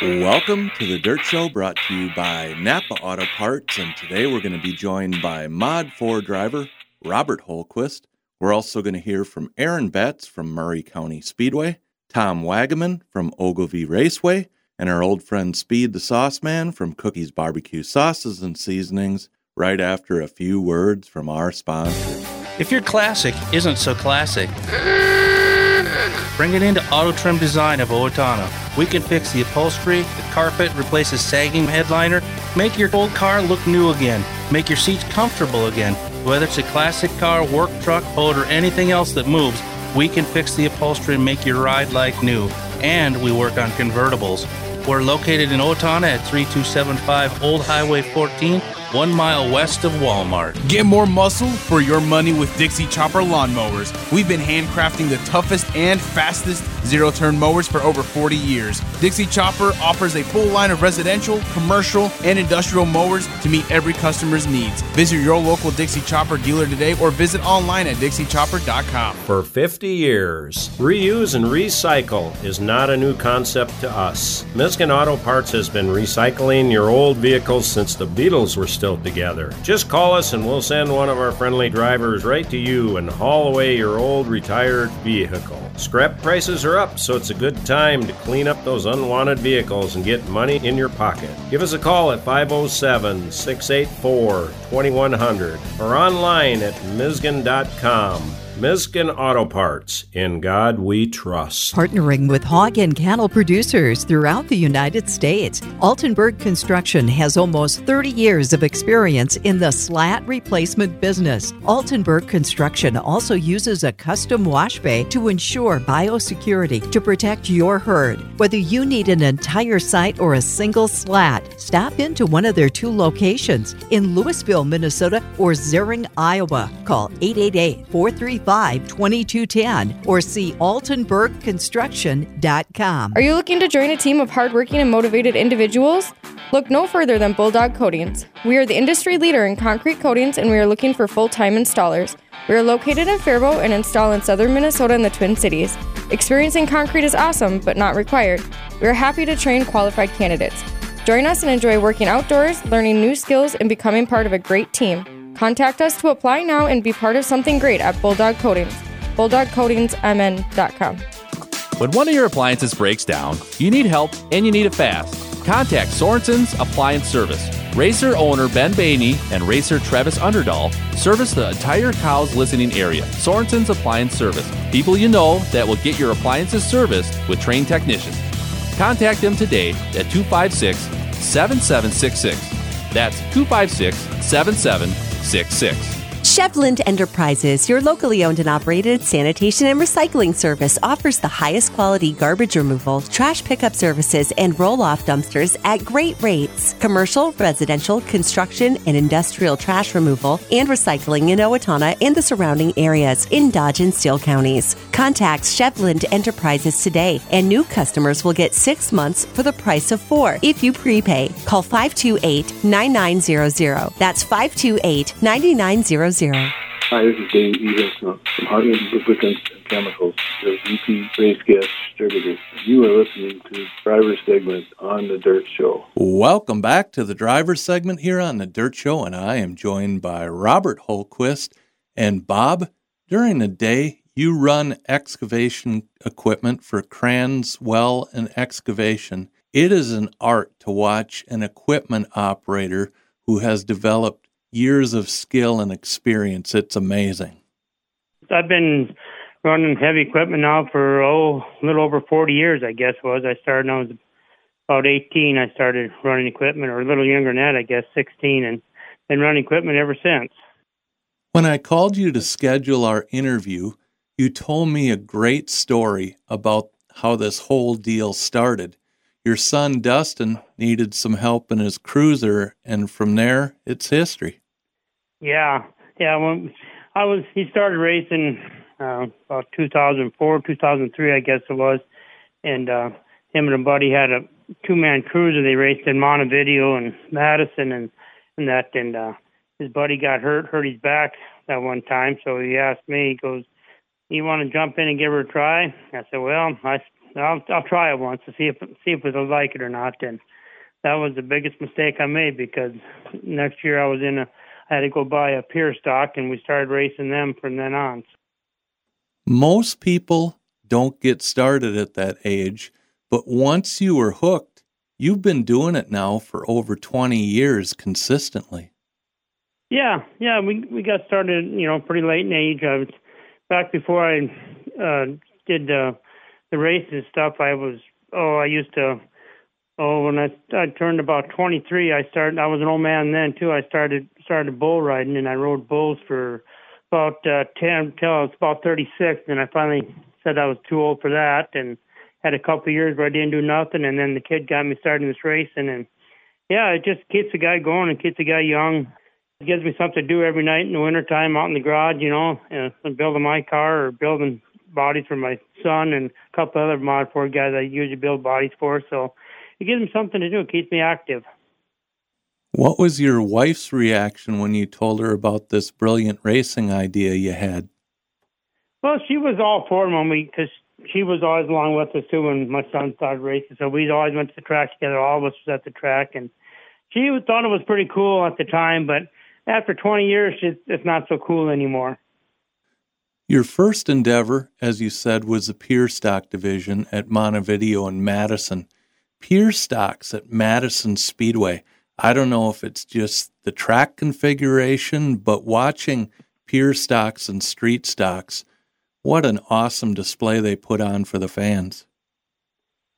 Welcome to the Dirt Show, brought to you by Napa Auto Parts, and today we're going to be joined by Mod 4 driver Robert Holtquist. We're also going to hear from Aaron Betts from Murray County Speedway, Tom Wagaman from Ogilvie Raceway, and our old friend Speed the Sauce Man from Cookies Barbecue Sauces and Seasonings, right after a few words from our sponsors. If your classic isn't so classic, bring it into Auto Trim Design of Owatonna. We can fix the upholstery, the carpet, replace a sagging headliner, make your old car look new again, make your seats comfortable again. Whether it's a classic car, work truck, boat, or anything else that moves, we can fix the upholstery and make your ride like new. And we work on convertibles. We're located in Owatonna at 3275 Old Highway 14, 1 mile west of Walmart. Get more muscle for your money with Dixie Chopper lawnmowers. We've been handcrafting the toughest and fastest zero-turn mowers for over 40 years. Dixie Chopper offers a full line of residential, commercial, and industrial mowers to meet every customer's needs. Visit your local Dixie Chopper dealer today or visit online at DixieChopper.com. For 50 years, reuse and recycle is not a new concept to us. Miskin Auto Parts has been recycling your old vehicles since the Beatles were still together. Just call us and we'll send one of our friendly drivers right to you and haul away your old retired vehicle. Scrap prices are up, so it's a good time to clean up those unwanted vehicles and get money in your pocket. Give us a call at 507-684-2100 or online at miskin.com. Miskin Auto Parts, in God we trust. Partnering with hog and cattle producers throughout the United States, Altenburg Construction has almost 30 years of experience in the slat replacement business. Altenburg Construction also uses a custom wash bay to ensure biosecurity to protect your herd. Whether you need an entire site or a single slat, stop into one of their two locations in Louisville, Minnesota or Zering, Iowa. Call 888-435-2210 or see altenburgconstruction.com. Are you looking to join a team of hardworking and motivated individuals? Look no further than Bulldog Coatings. We are the industry leader in concrete coatings and we are looking for full-time installers. We are located in Faribault and install in southern Minnesota and the Twin Cities. Experiencing concrete is awesome, but not required. We are happy to train qualified candidates. Join us and enjoy working outdoors, learning new skills, and becoming part of a great team. Contact us to apply now and be part of something great at Bulldog Coatings. BulldogCoatingsMN.com. When one of your appliances breaks down, you need help and you need it fast. Contact Sorensen's Appliance Service. Racer owner Ben Bainey and racer Travis Underdahl service the entire Cows listening area. Sorensen's Appliance Service. People you know that will get your appliances serviced with trained technicians. Contact them today at 256-7766. That's 256-7766. Shevland Enterprises, your locally owned and operated sanitation and recycling service, offers the highest quality garbage removal, trash pickup services, and roll-off dumpsters at great rates. Commercial, residential, construction, and industrial trash removal and recycling in Owatonna and the surrounding areas in Dodge and Steele counties. Contact Shevland Enterprises today, and new customers will get 6 months for the price of 4 if you prepay. Call 528-9900. That's 528-9900. Hi, this is Dave Evenson from Harding Lubricants and Chemicals, the VP Race Gas Distributor. You are listening to Driver's Segment on The Dirt Show. Welcome back to the Driver's Segment here on The Dirt Show, and I am joined by Robert Holtquist. And Bob, during the day, you run excavation equipment for Cranswell and Excavation. It is an art to watch an equipment operator who has developed years of skill and experience. It's amazing. I've been running heavy equipment now for a little over 40 years, I guess. I was about 18. I started running equipment, or a little younger than that, I guess, 16, and been running equipment ever since. When I called you to schedule our interview, you told me a great story about how this whole deal started. Your son, Dustin, needed some help in his cruiser, and from there, it's history. Yeah. Well, he started racing about 2004, 2003, I guess it was, and him and a buddy had a two-man cruiser. They raced in Montevideo and Madison and that, and his buddy got hurt his back that one time, so he asked me, he goes, "You want to jump in and give her a try?" I said, "Well, I I'll try it once to see if I like it or not. And that was the biggest mistake I made, because next year I had to go buy a pier stock, and we started racing them from then on. Most people don't get started at that age, but once you are hooked, you've been doing it now for over 20 years consistently. Yeah, we got started, pretty late in age. I was, back before I did the races stuff, when I turned about 23, I was an old man then too. I started bull riding, and I rode bulls for about 10 till I was about 36, and I finally said I was too old for that, and had a couple of years where I didn't do nothing, and then the kid got me started in this racing, and yeah, it just keeps the guy going and keeps the guy young. It gives me something to do every night in the wintertime out in the garage, building my car or building bodies for my son and a couple other Mod 4 guys I usually build bodies for, so it gives them something to do. It keeps me active. What was your wife's reaction when you told her about this brilliant racing idea you had? Well, she was all for it because she was always along with us too when my son started racing. So we always went to the track together. All of us was at the track, and she thought it was pretty cool at the time. But after 20 years, it's not so cool anymore. Your first endeavor, as you said, was the pier stock division at Montevideo and Madison. Pier stocks at Madison Speedway. I don't know if it's just the track configuration, but watching pier stocks and street stocks, what an awesome display they put on for the fans.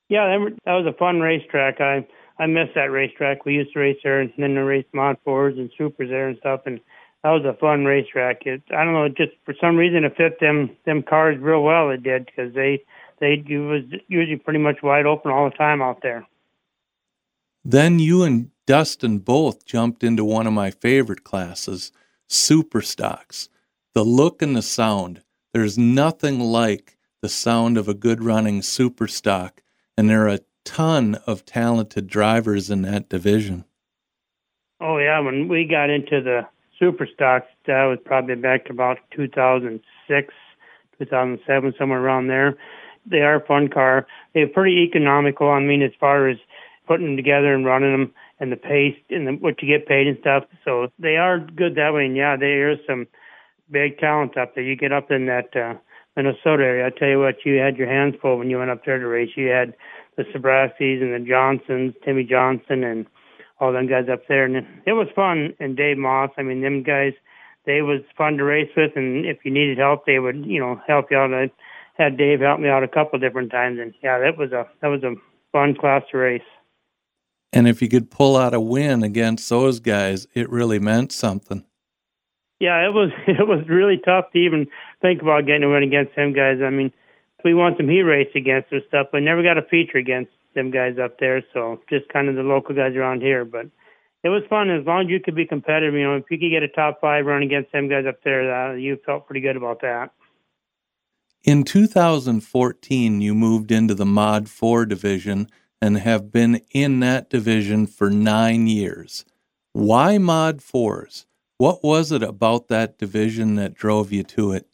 Yeah, that was a fun racetrack. I miss that racetrack. We used to race there, and then we raced Mod 4s and Supers there and stuff, and that was a fun racetrack. I don't know, just for some reason it fit them cars real well, it did, because it was usually pretty much wide open all the time out there. Then you and Dustin both jumped into one of my favorite classes, Super Stocks. The look and the sound. There's nothing like the sound of a good running super stock, and there are a ton of talented drivers in that division. Oh, yeah. When we got into the super stocks, that was probably back to about 2006, 2007, somewhere around there. They are a fun car. They're pretty economical, as far as putting them together and running them and the pace and what you get paid and stuff. So they are good that way, and yeah, there is some big talent up there. You get up in that Minnesota area, I tell you what, you had your hands full when you went up there to race. You had the Sabraskis and the Johnsons, Timmy Johnson, and all them guys up there. And it was fun. And Dave Moss, them guys, they was fun to race with. And if you needed help, they would, help you out. I had Dave help me out a couple different times. And yeah, that was a fun class to race. And if you could pull out a win against those guys, it really meant something. Yeah, it was really tough to even think about getting a win against them guys. We won some heat race against them stuff, but never got a feature against them guys up there. So just kind of the local guys around here. But it was fun as long as you could be competitive. If you could get a top 5 run against them guys up there, you felt pretty good about that. In 2014, you moved into the Mod 4 division and have been in that division for 9 years. Why Mod 4s? What was it about that division that drove you to it?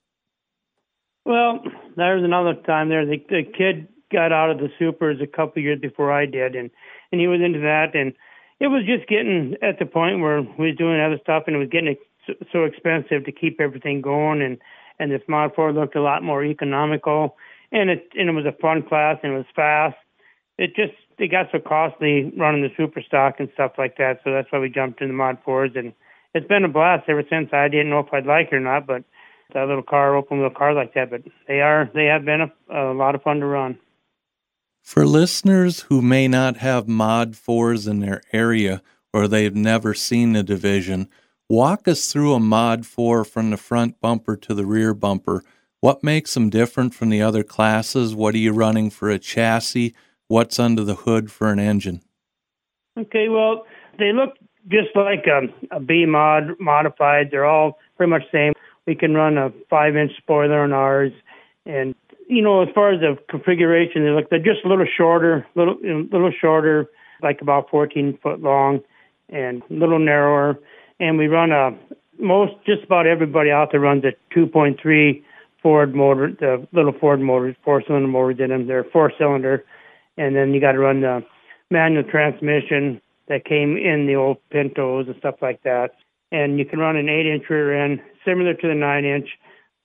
Well, there was another time there. The kid got out of the supers a couple of years before I did, and he was into that. And it was just getting at the point where we was doing other stuff, and it was getting so expensive to keep everything going. And this Mod 4 looked a lot more economical, and it was a fun class, and it was fast. It got so costly running the super stock and stuff like that, so that's why we jumped into Mod 4s, and it's been a blast ever since. I didn't know if I'd like it or not, but that little car, open wheel car like that, but they have been a lot of fun to run. For listeners who may not have Mod 4s in their area or they've never seen the division, walk us through a Mod 4 from the front bumper to the rear bumper. What makes them different from the other classes? What are you running for a chassis? What's under the hood for an engine? Okay, well, they look just like a B-mod, modified. They're all pretty much the same. We can run a 5-inch spoiler on ours. And, as far as the configuration, they're just a little shorter, like about 14 foot long and a little narrower. And we run just about everybody out there runs a 2.3 Ford motor, the little Ford motors, four-cylinder motors in them. They're four-cylinder, and then you got to run the manual transmission that came in the old Pintos and stuff like that. And you can run an 8-inch rear end, similar to the 9-inch.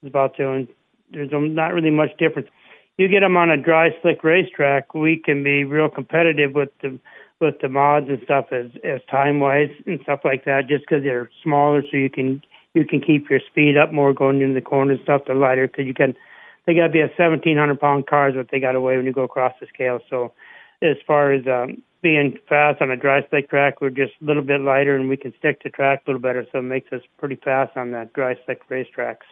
It's about doing. There's not really much difference. You get them on a dry, slick racetrack, we can be real competitive with the mods and stuff as time-wise and stuff like that, just because they're smaller, so you can keep your speed up more going into the corner and stuff. They're lighter because you can. They got to be a 1,700-pound car is what they got to weigh when you go across the scale. So as far as being fast on a dry slick track, we're just a little bit lighter, and we can stick to track a little better, so it makes us pretty fast on that dry slick racetracks.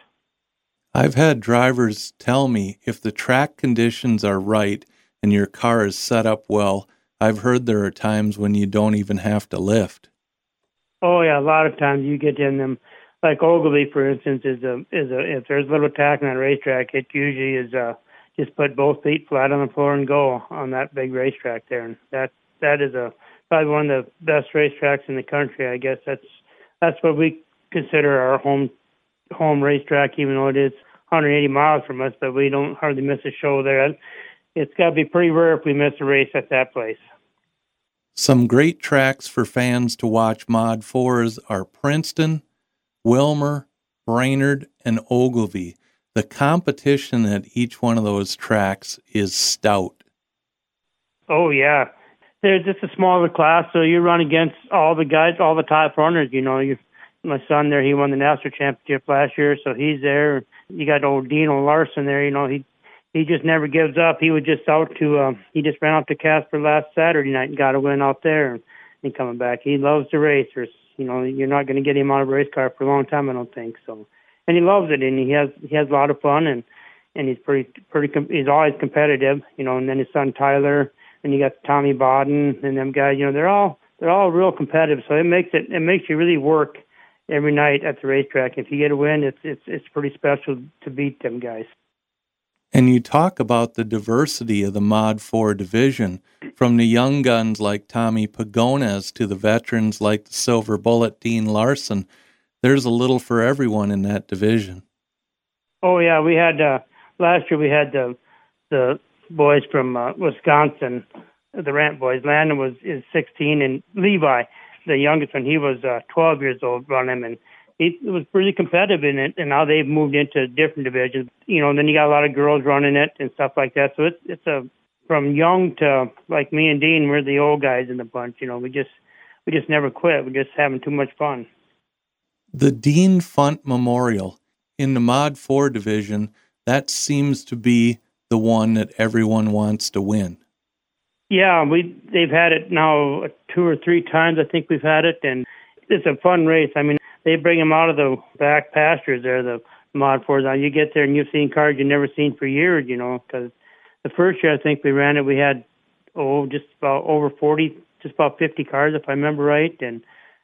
I've had drivers tell me if the track conditions are right and your car is set up well, I've heard there are times when you don't even have to lift. Oh, yeah, a lot of times you get in them. Like Ogilvie, for instance, if there's a little tack on that racetrack, it usually is just put both feet flat on the floor and go on that big racetrack there. And that is probably one of the best racetracks in the country, I guess. That's what we consider our home racetrack, even though it is 180 miles from us, but we don't hardly miss a show there. It's got to be pretty rare if we miss a race at that place. Some great tracks for fans to watch Mod 4s are Princeton, Wilmer, Brainerd, and Ogilvie. The competition at each one of those tracks is stout. Oh, yeah. They're just a smaller class, so you run against all the guys, all the top runners, you know. My son there, he won the NASCAR championship last year, so he's there. You got old Dino Larson there, you know, he just never gives up. He was just out to, he just ran out to Casper last Saturday night and got a win out there, and coming back. He loves the racers. You know, you're not going to get him out of a race car for a long time, I don't think. So, and he loves it, and he has a lot of fun, and he's he's always competitive, you know. And then his son Tyler, and you got Tommy Bodden, and them guys, you know, they're all real competitive. So it makes you really work every night at the racetrack. If you get a win, it's pretty special to beat them guys. And you talk about the diversity of the Mod 4 division, from the young guns like Tommy Pagones to the veterans like the Silver Bullet Dean Larson. There's a little for everyone in that division. Oh yeah, we had last year we had the boys from Wisconsin, the Rant boys. Landon is 16, and Levi, the youngest one, he was 12 years old running, and it was pretty competitive in it, and now they've moved into different divisions. You know, and then you got a lot of girls running it and stuff like that. So it's from young to, like me and Dean, we're the old guys in the bunch. You know, we just never quit. We're just having too much fun. The Dean Funt Memorial in the Mod 4 division, that seems to be the one that everyone wants to win. Yeah, they've had it now two or three times, I think we've had it, and it's a fun race. I mean, they bring them out of the back pastures there, the Mod 4s. Now you get there and you've seen cars you've never seen for years, you know, because the first year I think we ran it, we had, just about over 40, just about 50 cars, if I remember right, and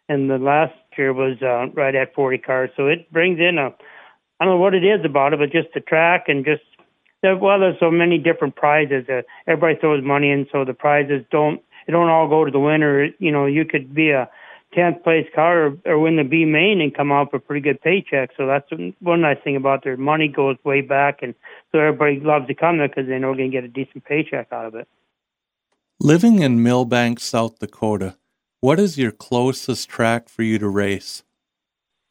the last year was right at 40 cars. So it brings in I don't know what it is about it, but just the track and just, well, there's so many different prizes. Everybody throws money in, so the prizes don't all go to the winner. You know, you could be a 10th place car or win the B main and come out with a pretty good paycheck. So that's one nice thing about their money goes way back, and so everybody loves to come there because they know they're going to get a decent paycheck out of it. Living in Millbank, South Dakota, what is your closest track for you to race?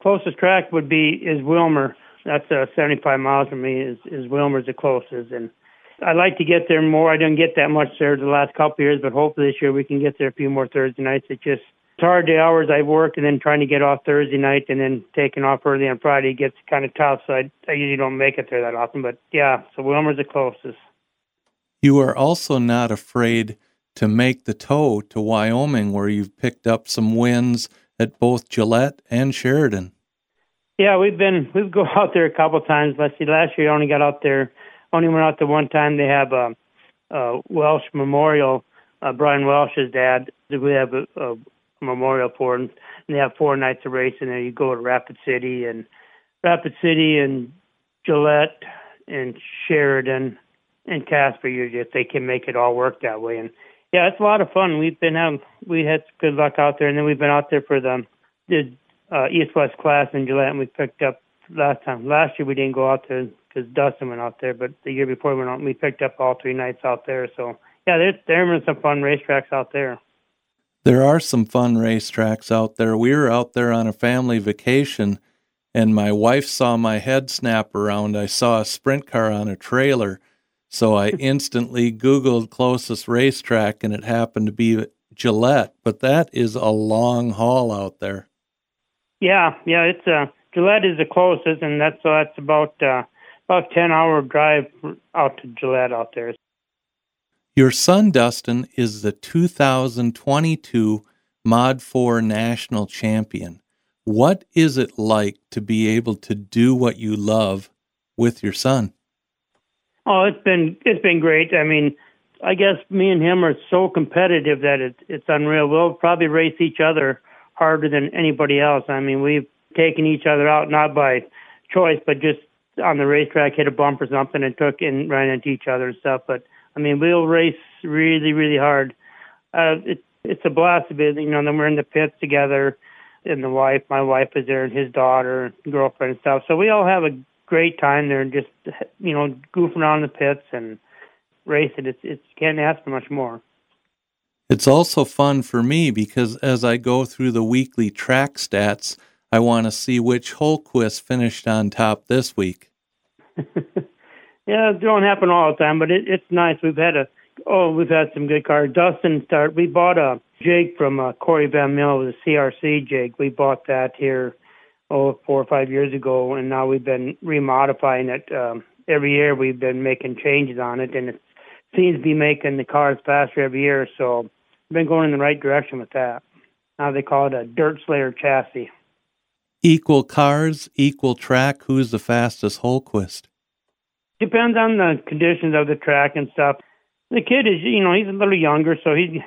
Closest track would be Wilmer. That's 75 miles from me is Wilmer's the closest. And I'd like to get there more. I didn't get that much there the last couple of years, but hopefully this year we can get there a few more Thursday nights. It's hard, the hours I work, and then trying to get off Thursday night and then taking off early on Friday gets kind of tough, so I usually don't make it there that often. But yeah, so Wilmer's the closest. You are also not afraid to make the tow to Wyoming, where you've picked up some wins at both Gillette and Sheridan. Yeah, we've go out there a couple times. Let's see, last year I only went out there one time. They have a Welsh memorial, Brian Welsh's dad. We have a memorial for him, and they have four nights of racing there. You go to Rapid City and Gillette and Sheridan and Casper usually, if they can make it all work that way. And yeah, it's a lot of fun. We had good luck out there, and then we've been out there for the East-West class in Gillette, and we picked up last time. Last year we didn't go out there because Dustin went out there, but the year before we went out, we picked up all three nights out there. So, yeah, there are some fun racetracks out there. There are some fun racetracks out there. We were out there on a family vacation, and my wife saw my head snap around. I saw a sprint car on a trailer, so I instantly Googled closest racetrack, and it happened to be Gillette, but that is a long haul out there. Yeah, it's Gillette is the closest, and that's about 10-hour drive out to Gillette out there. Your son Dustin is the 2022 Mod 4 National Champion. What is it like to be able to do what you love with your son? Oh, it's been great. I mean, I guess me and him are so competitive that it's unreal. We'll probably race each other harder than anybody else. I mean, we've taken each other out, not by choice, but just on the racetrack, hit a bump or something and took and ran into each other and stuff. But, I mean, we'll race really, really hard. It's a blast to be, then we're in the pits together, and my wife is there, and his daughter, and girlfriend and stuff. So we all have a great time there and just, goofing around the pits and racing. It's can't ask for much more. It's also fun for me because as I go through the weekly track stats, I want to see which Holtquist finished on top this week. Yeah, it don't happen all the time, but it's nice. We've had some good cars. Dustin start. We bought a jig from Corey Van Mill, the CRC jig. We bought that here 4 or 5 years ago, and now we've been remodifying it. Every year we've been making changes on it, and it seems to be making the cars faster every year. So we've been going in the right direction with that. Now they call it a Dirt Slayer chassis. Equal cars, equal track. Who's the fastest Holtquist? Depends on the conditions of the track and stuff. The kid is, he's a little younger, so he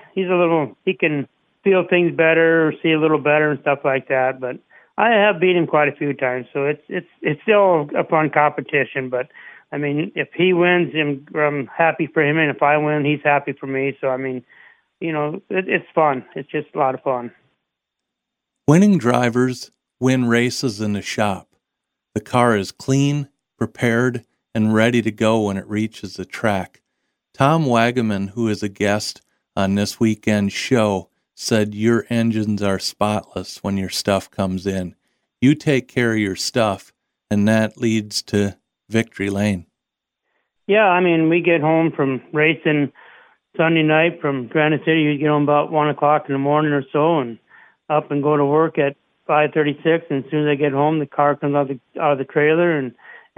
can feel things better, see a little better and stuff like that. But I have beat him quite a few times, so it's still a fun competition. But I mean, if he wins, I'm happy for him, and if I win, he's happy for me. So I mean, it's fun. It's just a lot of fun. Winning drivers win races in the shop. The car is clean, prepared, and ready to go when it reaches the track. Tom Wagaman, who is a guest on this weekend's show, said your engines are spotless when your stuff comes in. You take care of your stuff, and that leads to victory lane. Yeah, I mean, we get home from racing Sunday night from Granite City. You get home about 1 o'clock in the morning or so, and up and go to work at 5:36, and as soon as I get home, the car comes out of the trailer, and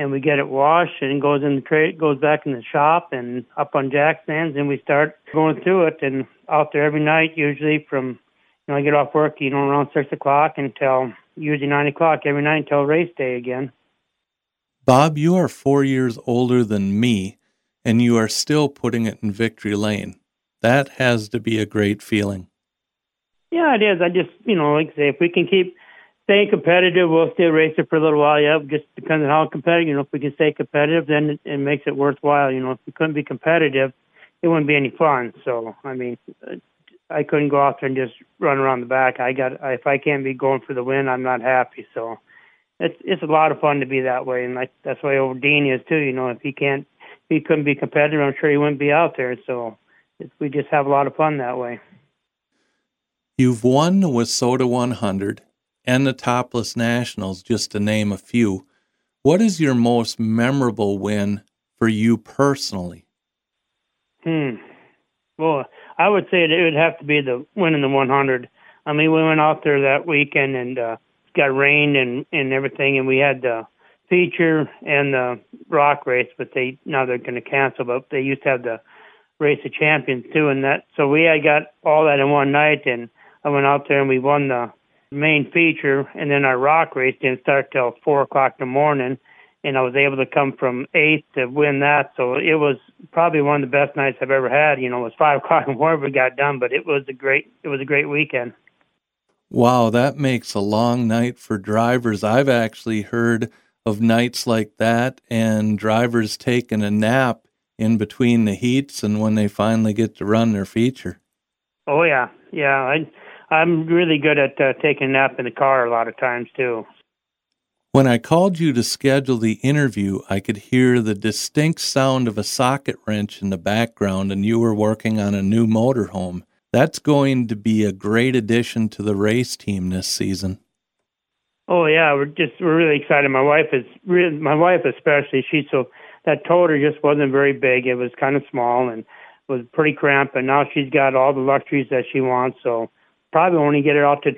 we get it washed, and goes in the trade, goes back in the shop, and up on jack stands, and we start going through it, and out there every night, usually from, I get off work, around 6 o'clock until usually 9 o'clock every night until race day again. Bob, you are 4 years older than me, and you are still putting it in victory lane. That has to be a great feeling. Yeah, it is. I just, like I say, if we can keep staying competitive, we'll still race it for a little while. Yeah, just depends on how competitive. If we can stay competitive, then it makes it worthwhile. If we couldn't be competitive, it wouldn't be any fun. So, I mean, I couldn't go out there and just run around the back. If I can't be going for the win, I'm not happy. So, it's a lot of fun to be that way, and that's why old Dean is too. If he couldn't be competitive, I'm sure he wouldn't be out there. So, we just have a lot of fun that way. You've won the Wissota 100. And the Topless Nationals, just to name a few. What is your most memorable win for you personally? Well, I would say it would have to be the win in the 100. I mean, we went out there that weekend and it got rained and everything, and we had the feature and the rock race, but now they're going to cancel. But they used to have the Race of Champions too, and that. So we had got all that in one night, and I went out there and we won the main feature, and then our rock race didn't start till 4 o'clock in the morning, and I was able to come from 8th to win that. So it was probably one of the best nights I've ever had. It was 5 o'clock in the morning we got done, but it was a great weekend. Wow, that makes a long night for drivers. I've actually heard of nights like that and drivers taking a nap in between the heats and when they finally get to run their feature. Oh yeah, I'm really good at taking a nap in the car a lot of times, too. When I called you to schedule the interview, I could hear the distinct sound of a socket wrench in the background, and you were working on a new motorhome. That's going to be a great addition to the race team this season. Oh yeah, we're really excited. My wife especially. That toter just wasn't very big. It was kind of small and was pretty cramped. But now she's got all the luxuries that she wants. So probably won't even get her out to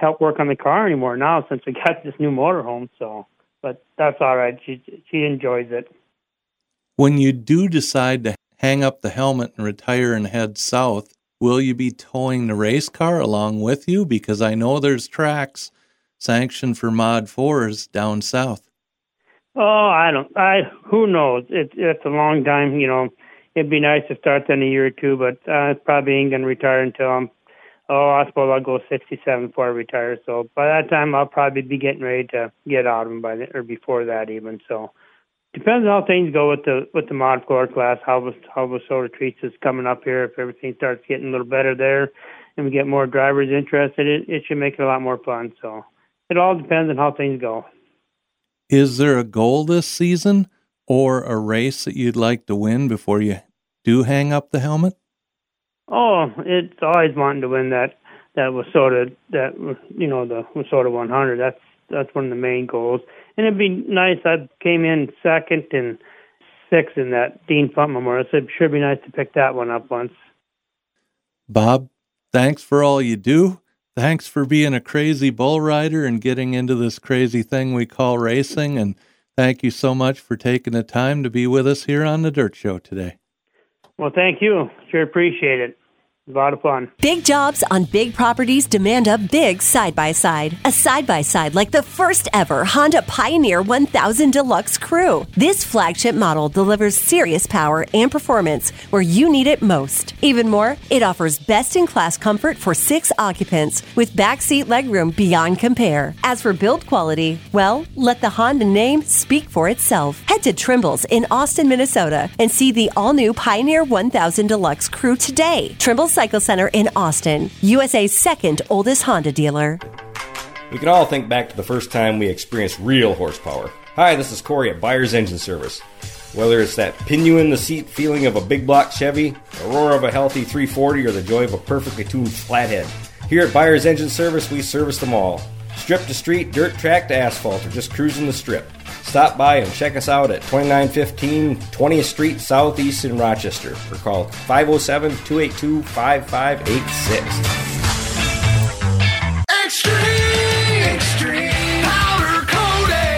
help work on the car anymore now since we got this new motorhome. So, but that's all right. She enjoys it. When you do decide to hang up the helmet and retire and head south, will you be towing the race car along with you? Because I know there's tracks sanctioned for Mod 4s down south. Oh, who knows? It's a long time, It'd be nice to start in a year or two, but I probably ain't going to retire until I suppose I'll go 67 before I retire. So by that time, I'll probably be getting ready to get out of them or before that even. So depends on how things go with the Mod 4 class, how Wissota treats us coming up here. If everything starts getting a little better there and we get more drivers interested, it should make it a lot more fun. So it all depends on how things go. Is there a goal this season or a race that you'd like to win before you do hang up the helmet? Oh, it's always wanting to win that Wissota, the Wissota 100. That's one of the main goals. And it'd be nice. I came in second and sixth in that Dean Pump Memorial, so it'd sure be nice to pick that one up once. Bob, thanks for all you do. Thanks for being a crazy bull rider and getting into this crazy thing we call racing. And thank you so much for taking the time to be with us here on The Dirt Show today. Well, thank you. Sure appreciate it. A lot of fun. Big jobs on big properties demand a big side-by-side. A side-by-side like the first ever Honda Pioneer 1000 Deluxe Crew. This flagship model delivers serious power and performance where you need it most. Even more, it offers best-in-class comfort for 6 occupants with backseat legroom beyond compare. As for build quality, well, let the Honda name speak for itself. Head to Trimble's in Austin, Minnesota and see the all-new Pioneer 1000 Deluxe Crew today. Trimble's Cycle Center in Austin, USA's second oldest Honda dealer. We can all think back to the first time we experienced real horsepower. Hi, this is Corey at Byers Engine Service. Whether it's that pin-you-in-the-seat feeling of a big block Chevy, the roar of a healthy 340, or the joy of a perfectly tuned flathead, here at Byers Engine Service, we service them all. Strip to street, dirt track to asphalt, or just cruising the strip. Stop by and check us out at 2915 20th Street Southeast in Rochester or call 507-282-5586. Extreme Powder Coating!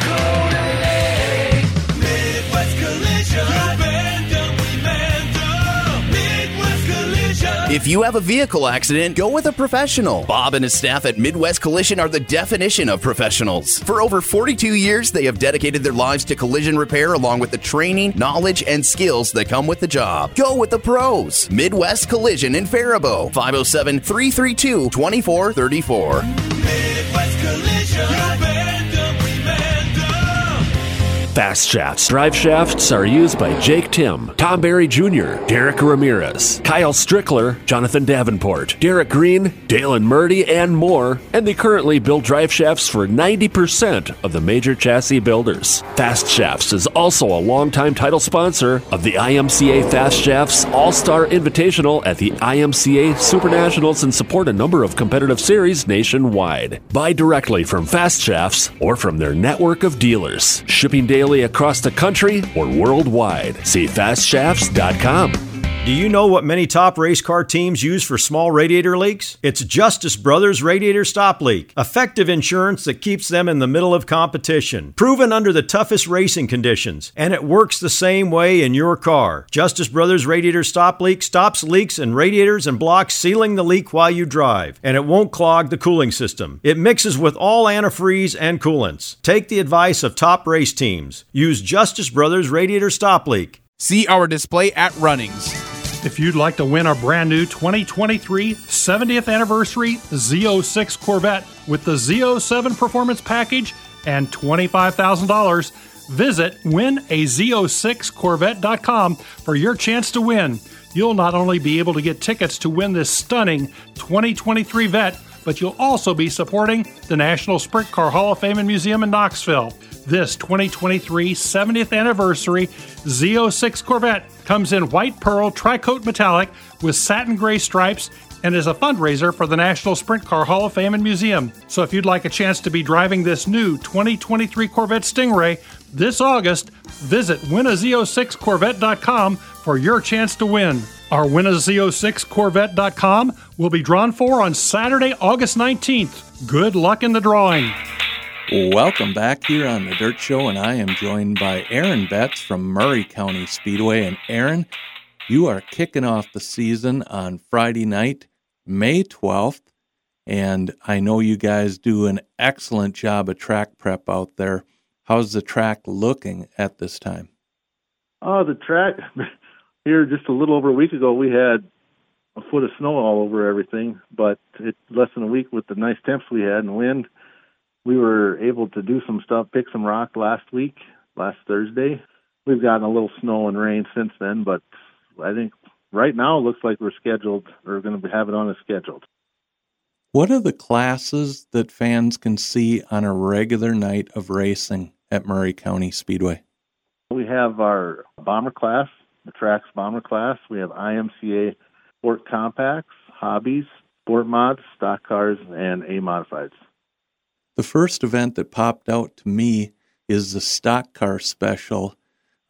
Coating, Midwest Collision. If you have a vehicle accident, go with a professional. Bob and his staff at Midwest Collision are the definition of professionals. For over 42 years, they have dedicated their lives to collision repair along with the training, knowledge, and skills that come with the job. Go with the pros. Midwest Collision in Faribault. 507-332-2434. Midwest Collision. Fast Shafts. Drive shafts are used by Jake Tim, Tom Berry Jr., Derek Ramirez, Kyle Strickler, Jonathan Davenport, Derek Green, Dalen Murdy, and more. And they currently build drive shafts for 90% of the major chassis builders. Fast Shafts is also a longtime title sponsor of the IMCA Fast Shafts All-Star Invitational at the IMCA Super Nationals and support a number of competitive series nationwide. Buy directly from Fast Shafts or from their network of dealers. Shipping daily across the country or worldwide. See FastShafts.com. Do you know what many top race car teams use for small radiator leaks? It's Justice Brothers Radiator Stop Leak, effective insurance that keeps them in the middle of competition, proven under the toughest racing conditions, and it works the same way in your car. Justice Brothers Radiator Stop Leak stops leaks in radiators and blocks, sealing the leak while you drive, and it won't clog the cooling system. It mixes with all antifreeze and coolants. Take the advice of top race teams. Use Justice Brothers Radiator Stop Leak. See our display at Runnings. If you'd like to win our brand new 2023 70th Anniversary Z06 Corvette with the Z07 Performance Package and $25,000, visit winaz06corvette.com for your chance to win. You'll not only be able to get tickets to win this stunning 2023 Vette, but you'll also be supporting the National Sprint Car Hall of Fame and Museum in Knoxville. This 2023 70th Anniversary Z06 Corvette comes in white pearl tri-coat metallic with satin gray stripes and is a fundraiser for the National Sprint Car Hall of Fame and Museum. So if you'd like a chance to be driving this new 2023 Corvette Stingray this August, visit winaz06corvette.com for your chance to win. Our winaz06corvette.com will be drawn for on Saturday, August 19th. Good luck in the drawing. Welcome back here on The Dirt Show, and I am joined by Aaron Betts from Murray County Speedway. And Aaron, you are kicking off the season on Friday night, May 12th, and I know you guys do an excellent job of track prep out there. How's the track looking at this time? The track here just a little over a week ago, we had a foot of snow all over everything, but it less than a week with the nice temps we had and wind, we were able to do some stuff, pick some rock last Thursday. We've gotten a little snow and rain since then, but I think right now it looks like we're scheduled or going to have it on as scheduled. What are the classes that fans can see on a regular night of racing at Murray County Speedway? We have our bomber class, the tracks bomber class. We have IMCA sport compacts, hobbies, sport mods, stock cars, and A modifieds. The first event that popped out to me is the stock car special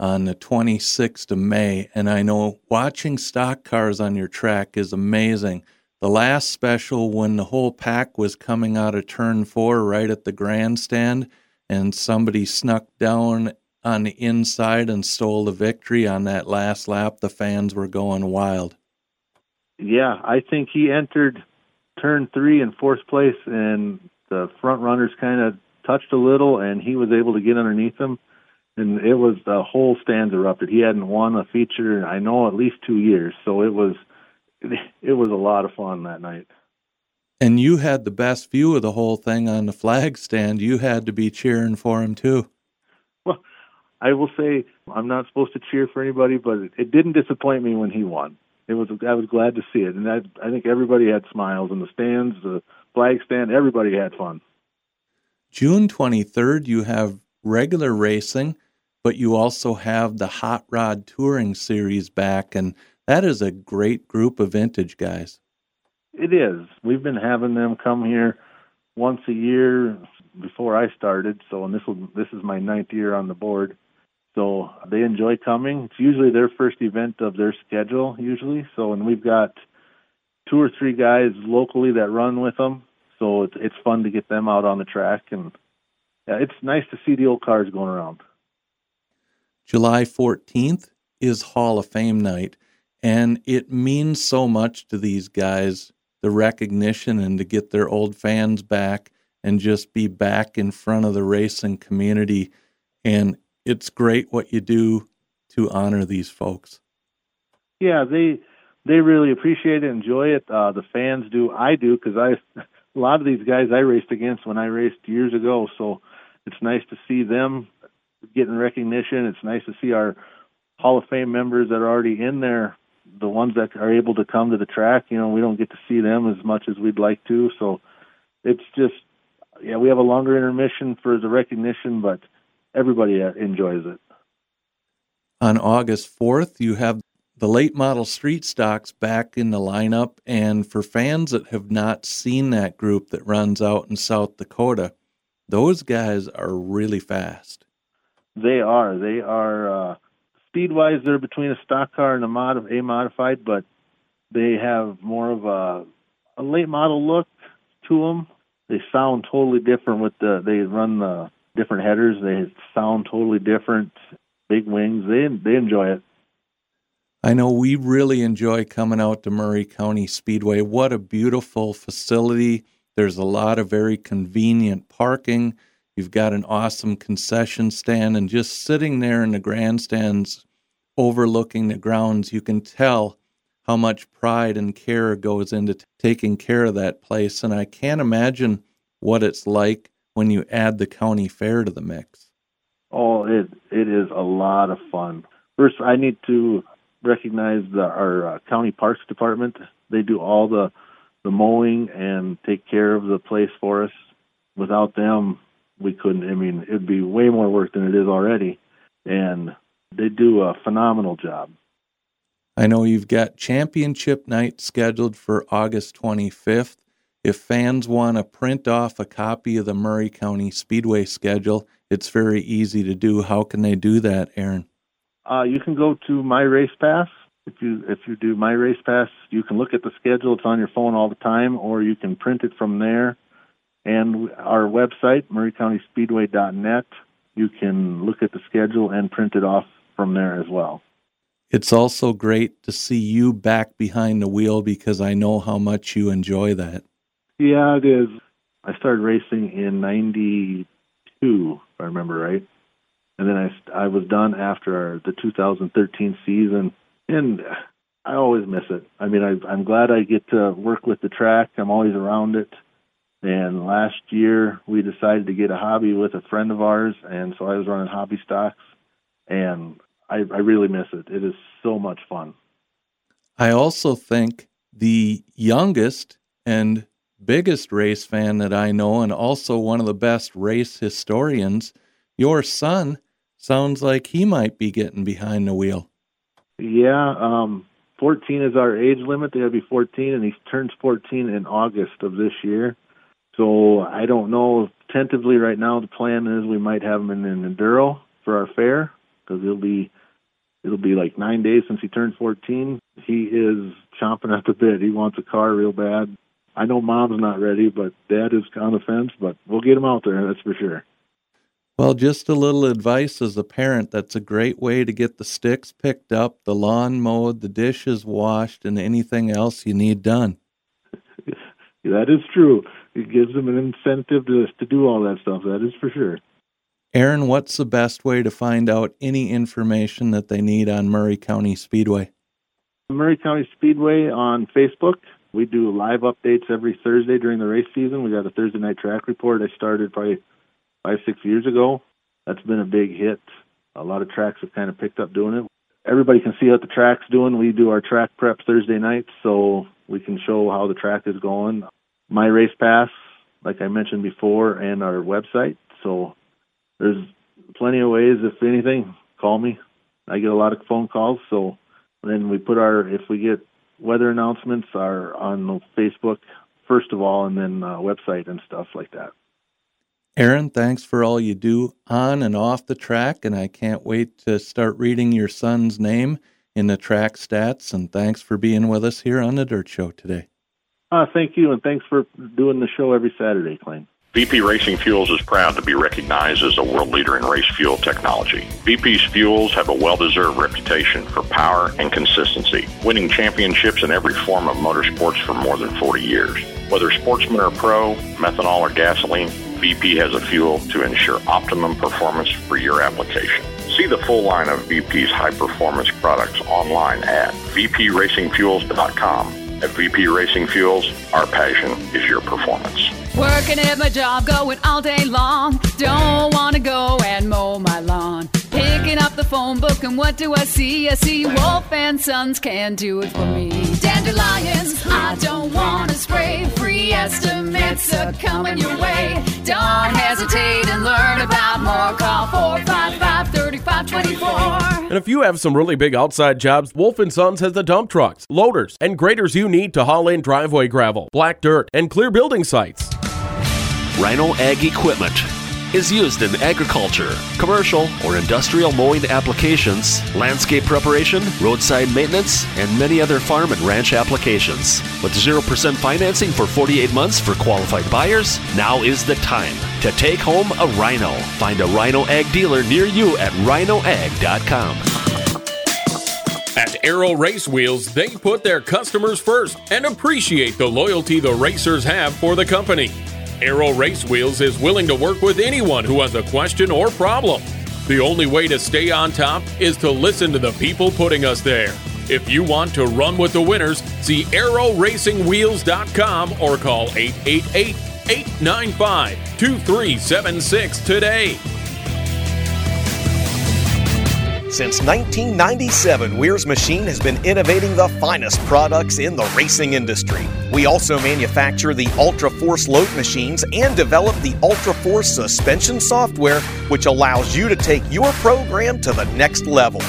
on the 26th of May, and I know watching stock cars on your track is amazing. The last special, when the whole pack was coming out of turn 4 right at the grandstand, and somebody snuck down on the inside and stole the victory on that last lap, the fans were going wild. Yeah, I think he entered turn 3 in 4th place, and the front runners kind of touched a little, and he was able to get underneath them. And it was the whole stands erupted. He hadn't won a feature in, I know, at least 2 years. So it was a lot of fun that night. And you had the best view of the whole thing on the flag stand. You had to be cheering for him too. Well, I will say I'm not supposed to cheer for anybody, but it didn't disappoint me when he won. I was glad to see it, and I think everybody had smiles in the stands, the flag stand. Everybody had fun. June 23rd, you have regular racing, but you also have the Hot Rod Touring Series back, and that is a great group of vintage guys. It is. We've been having them come here once a year before I started, and this is my 9th year on the board. So they enjoy coming. It's usually their first event of their schedule, usually. And we've got 2 or 3 guys locally that run with them, so it's fun to get them out on the track, and yeah, it's nice to see the old cars going around. July 14th is Hall of Fame night, and it means so much to these guys, the recognition and to get their old fans back and just be back in front of the racing community. And it's great what you do to honor these folks. Yeah, they really appreciate it, enjoy it. The fans do. I do, because a lot of these guys I raced against when I raced years ago, so it's nice to see them getting recognition. It's nice to see our Hall of Fame members that are already in there, the ones that are able to come to the track. You know, we don't get to see them as much as we'd like to. So it's just, yeah, we have a longer intermission for the recognition, but everybody enjoys it. On August 4th, you have the late model street stocks back in the lineup. And for fans that have not seen that group that runs out in South Dakota, those guys are really fast. They are. They are speed-wise, they're between a stock car and a modified, but they have more of a late model look to them. They sound totally different they run the different headers. They sound totally different. Big wings. They enjoy it. I know we really enjoy coming out to Murray County Speedway. What a beautiful facility. There's a lot of very convenient parking. You've got an awesome concession stand, and just sitting there in the grandstands overlooking the grounds, you can tell how much pride and care goes into taking care of that place. And I can't imagine what it's like when you add the county fair to the mix. Oh, it is a lot of fun. First, I need to recognize our county parks department. They do all the mowing and take care of the place for us. Without them, we couldn't. I mean, it'd be way more work than it is already. And they do a phenomenal job. I know you've got championship night scheduled for August 25th. If fans want to print off a copy of the Murray County Speedway schedule, it's very easy to do. How can they do that, Aaron? You can go to My Race Pass. If you do My Race Pass, you can look at the schedule. It's on your phone all the time, or you can print it from there. And our website, murraycountyspeedway.net, you can look at the schedule and print it off from there as well. It's also great to see you back behind the wheel because I know how much you enjoy that. Yeah, it is. I started racing in 92, if I remember right. And then I was done after the 2013 season, and I always miss it. I mean, I'm glad I get to work with the track. I'm always around it. And last year, we decided to get a hobby with a friend of ours, and so I was running hobby stocks, and I really miss it. It is so much fun. I also think the youngest and biggest race fan that I know, and also one of the best race historians, your son, sounds like he might be getting behind the wheel. Yeah, 14 is our age limit. They got to be 14, and he turns 14 in August of this year. So I don't know. Tentatively right now, the plan is we might have him in an Enduro for our fair because it'll be like 9 days since he turned 14. He is chomping at the bit. He wants a car real bad. I know Mom's not ready, but Dad is on the fence, but we'll get him out there, that's for sure. Well, just a little advice as a parent, that's a great way to get the sticks picked up, the lawn mowed, the dishes washed, and anything else you need done. That is true. It gives them an incentive to do all that stuff, that is for sure. Aaron, what's the best way to find out any information that they need on Murray County Speedway? Murray County Speedway on Facebook. We do live updates every Thursday during the race season. We got a Thursday night track report I started probably 5-6 years ago. That's been a big hit. A lot of tracks have kind of picked up doing it. Everybody can see what the track's doing. We do our track prep Thursday nights, so we can show how the track is going. My Race Pass, like I mentioned before, and our website. So there's plenty of ways. If anything, call me. I get a lot of phone calls. So then we put if we get weather announcements are on Facebook, first of all, and then website and stuff like that. Aaron, thanks for all you do on and off the track, and I can't wait to start reading your son's name in the track stats, and thanks for being with us here on The Dirt Show today. Thank you, and thanks for doing the show every Saturday, Clayton. VP Racing Fuels is proud to be recognized as a world leader in race fuel technology. VP's fuels have a well-deserved reputation for power and consistency, winning championships in every form of motorsports for more than 40 years. Whether sportsman or pro, methanol or gasoline, VP has a fuel to ensure optimum performance for your application. See the full line of VP's high-performance products online at vpracingfuels.com. At VP Racing Fuels, our passion is your performance. Working at my job, going all day long. Don't want to go and mow my lawn. Picking up the phone book and what do I see? I see Wolf and Sons can do it for me. Dandelions, I don't want to spray. Free estimates are coming your way. Don't hesitate and learn about more. Call 455-3524. And if you have some really big outside jobs, Wolf & Sons has the dump trucks, loaders, and graders you need to haul in driveway gravel, black dirt, and clear building sites. Rhino Ag Equipment is used in agriculture, commercial, or industrial mowing applications, landscape preparation, roadside maintenance, and many other farm and ranch applications. With 0% financing for 48 months for qualified buyers, now is the time to take home a Rhino. Find a Rhino Ag dealer near you at rhinoag.com. At Aero Race Wheels, they put their customers first and appreciate the loyalty the racers have for the company. Aero Race Wheels is willing to work with anyone who has a question or problem. The only way to stay on top is to listen to the people putting us there. If you want to run with the winners, see aeroracingwheels.com or call 888-895-2376 today. Since 1997, Weir's Machine has been innovating the finest products in the racing industry. We also manufacture the Ultra Force load machines and develop the Ultra Force suspension software, which allows you to take your program to the next level.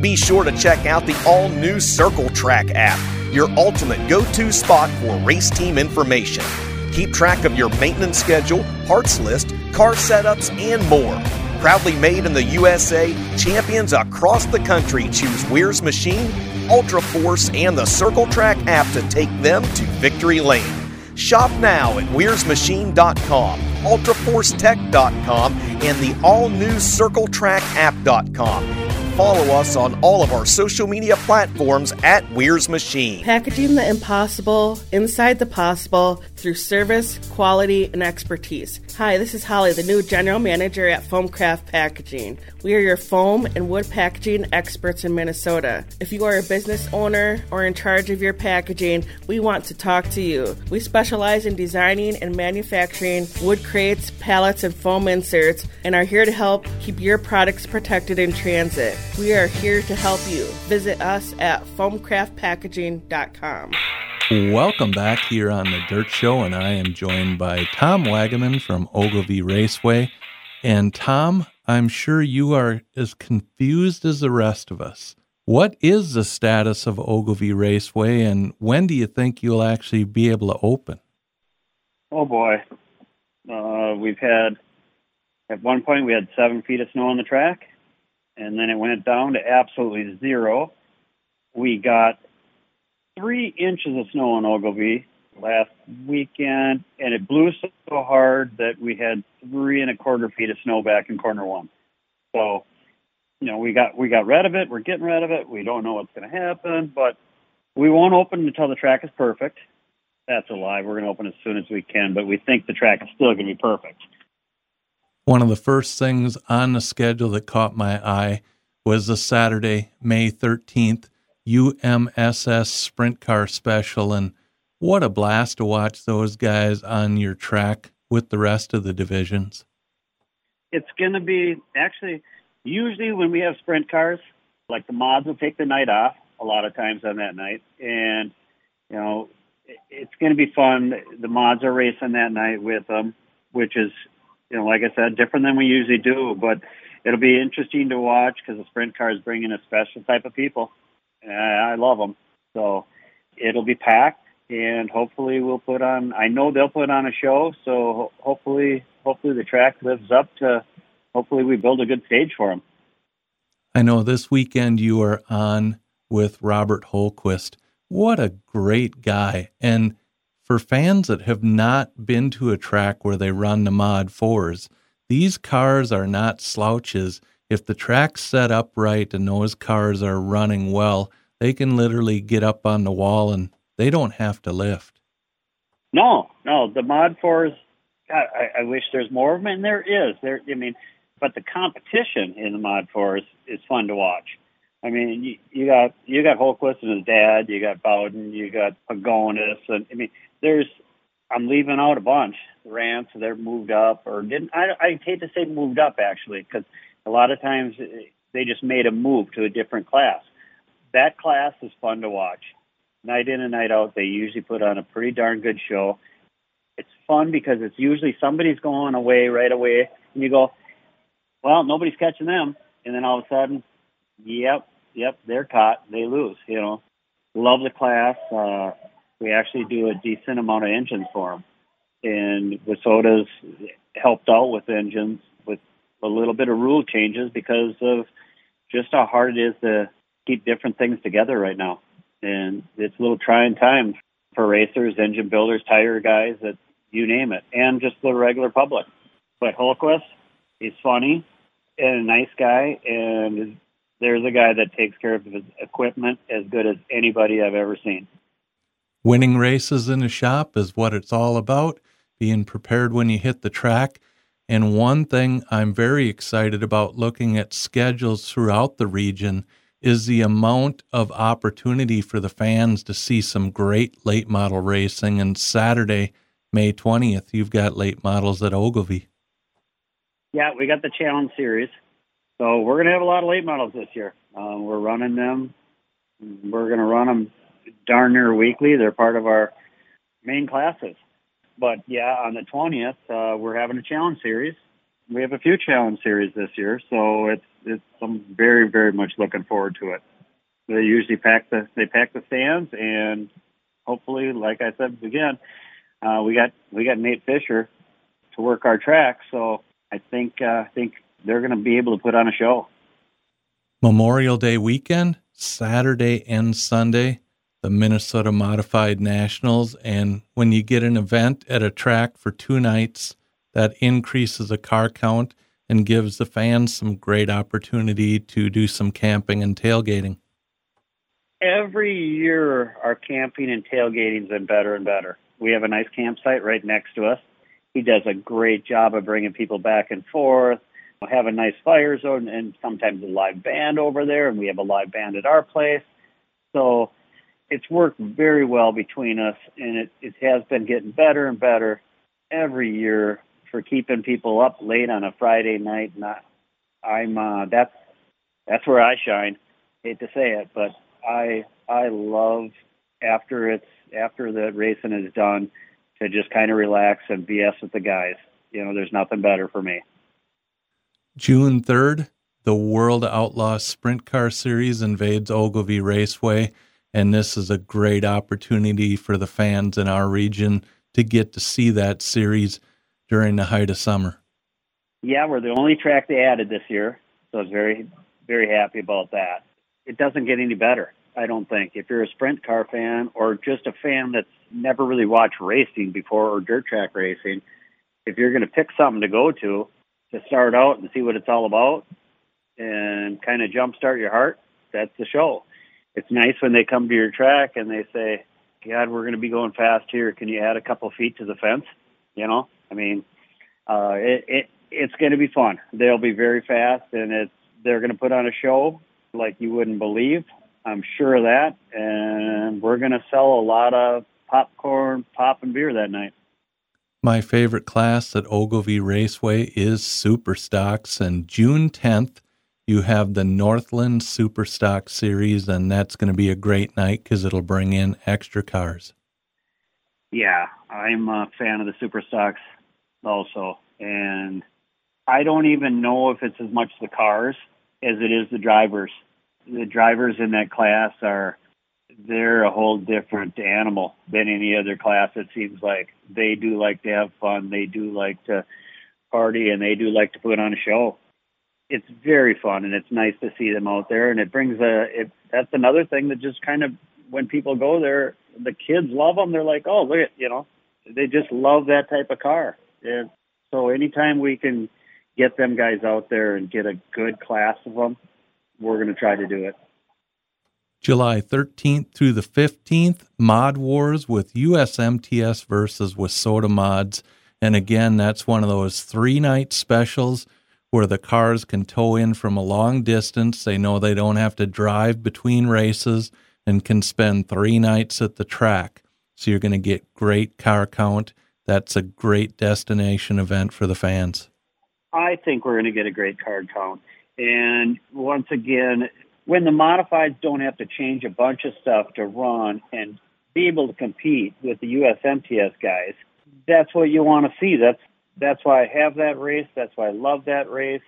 Be sure to check out the all-new Circle Track app, your ultimate go-to spot for race team information. Keep track of your maintenance schedule, parts list, car setups, and more. Proudly made in the USA, champions across the country choose Weir's Machine, Ultra Force, and the Circle Track app to take them to victory lane. Shop now at Weir'sMachine.com, UltraForceTech.com, and the all-new CircleTrackApp.com. Follow us on all of our social media platforms at Weir's Machine. Packaging the impossible inside the possible through service, quality, and expertise. Hi, this is Holly, the new general manager at Foamcraft Packaging. We are your foam and wood packaging experts in Minnesota. If you are a business owner or in charge of your packaging, we want to talk to you. We specialize in designing and manufacturing wood crates, pallets, and foam inserts, and are here to help keep your products protected in transit. We are here to help you. Visit us at foamcraftpackaging.com. Welcome back here on The Dirt Show, and I am joined by Tom Wagaman from Ogilvie Raceway. And Tom, I'm sure you are as confused as the rest of us. What is the status of Ogilvie Raceway, and when do you think you'll actually be able to open? Oh, boy. We've had, at one point, we had 7 feet of snow on the track. And then it went down to absolutely zero. We got 3 inches of snow on Ogilvie last weekend, and it blew so hard that we had 3 1/4 feet of snow back in corner one. So, you know, we got rid of it. We're getting rid of it. We don't know what's going to happen, but we won't open until the track is perfect. That's a lie. We're going to open as soon as we can, but we think the track is still going to be perfect. One of the first things on the schedule that caught my eye was the Saturday, May 13th, UMSS Sprint Car Special. And what a blast to watch those guys on your track with the rest of the divisions. It's going to be, actually, usually when we have sprint cars, like the mods will take the night off a lot of times on that night. And, you know, it's going to be fun. The mods are racing that night with them, which is, you know, like I said, different than we usually do, but it'll be interesting to watch because the sprint cars bring in a special type of people. And I love them. So it'll be packed, and hopefully we'll put on, I know they'll put on a show, so hopefully the track lives up to, hopefully we build a good stage for them. I know this weekend you are on with Robert Holtquist. What a great guy. And for fans that have not been to a track where they run the Mod 4s, these cars are not slouches. If the track's set up right and those cars are running well, they can literally get up on the wall and they don't have to lift. No, the Mod 4s, God, I wish there's more of them, and there is. But the competition in the Mod 4s is fun to watch. I mean, you got Holtquist and his dad, you got Bowden, you got Pagonis, and I mean, I'm leaving out a bunch. The Rants, they're moved up or didn't. I hate to say moved up, actually, because a lot of times they just made a move to a different class. That class is fun to watch. Night in and night out, they usually put on a pretty darn good show. It's fun because it's usually somebody's going away right away, and you go, well, nobody's catching them. And then all of a sudden, yep, they're caught. They lose, you know. Love the class. We actually do a decent amount of engines for them. And Wissota's helped out with engines with a little bit of rule changes because of just how hard it is to keep different things together right now. And it's a little trying time for racers, engine builders, tire guys, that you name it, and just the regular public. But Holtquist is funny and a nice guy, and there's a guy that takes care of his equipment as good as anybody I've ever seen. Winning races in the shop is what it's all about, being prepared when you hit the track. And one thing I'm very excited about looking at schedules throughout the region is the amount of opportunity for the fans to see some great late model racing. And Saturday, May 20th, you've got late models at Ogilvie. Yeah, we got the Challenge Series. So we're going to have a lot of late models this year. We're running them. We're going to run them darn near weekly. They're part of our main classes. But, yeah, on the 20th, we're having a Challenge Series. We have a few Challenge Series this year, so it's I'm very, very much looking forward to it. They usually pack the stands, and hopefully, like I said again, we got Nate Fisher to work our track, so I think they're going to be able to put on a show. Memorial Day weekend, Saturday and Sunday, the Minnesota Modified Nationals, and when you get an event at a track for two nights, that increases the car count and gives the fans some great opportunity to do some camping and tailgating. Every year, our camping and tailgating's been better and better. We have a nice campsite right next to us. He does a great job of bringing people back and forth. We'll have a nice fire zone, and sometimes a live band over there, and we have a live band at our place. So it's worked very well between us, and it has been getting better and better every year for keeping people up late on a Friday night. That's where I shine. Hate to say it, but I love after the racing is done to just kind of relax and BS with the guys. You know, there's nothing better for me. June 3rd, the World Outlaw Sprint Car Series invades Ogilvie Raceway. And this is a great opportunity for the fans in our region to get to see that series during the height of summer. Yeah, we're the only track they added this year, so I was very, very happy about that. It doesn't get any better, I don't think. If you're a sprint car fan or just a fan that's never really watched racing before or dirt track racing, if you're going to pick something to go to start out and see what it's all about and kind of jumpstart your heart, that's the show. It's nice when they come to your track and they say, God, we're going to be going fast here. Can you add a couple feet to the fence? You know, I mean, it's going to be fun. They'll be very fast, and they're going to put on a show like you wouldn't believe. I'm sure of that. And we're going to sell a lot of popcorn, pop, and beer that night. My favorite class at Ogilvie Raceway is Superstocks, and June 10th, you have the Northland Superstock Series, and that's going to be a great night because it'll bring in extra cars. Yeah, I'm a fan of the Superstocks also, and I don't even know if it's as much the cars as it is the drivers. The drivers in that class they're a whole different animal than any other class, it seems like. They do like to have fun, they do like to party, and they do like to put on a show. It's very fun, and it's nice to see them out there. And it brings that's another thing that just kind of, when people go there, the kids love them. They're like, oh, look at, you know, they just love that type of car. And so anytime we can get them guys out there and get a good class of them, we're going to try to do it. July 13th through the 15th, Mod Wars with USMTS versus Wissota Mods. And again, that's one of those three-night specials where the cars can tow in from a long distance. They know they don't have to drive between races and can spend three nights at the track. So you're going to get great car count. That's a great destination event for the fans. I think we're going to get a great car count. And once again, when the modifieds don't have to change a bunch of stuff to run and be able to compete with the USMTS guys, that's what you want to see. That's why I have that race. That's why I love that race.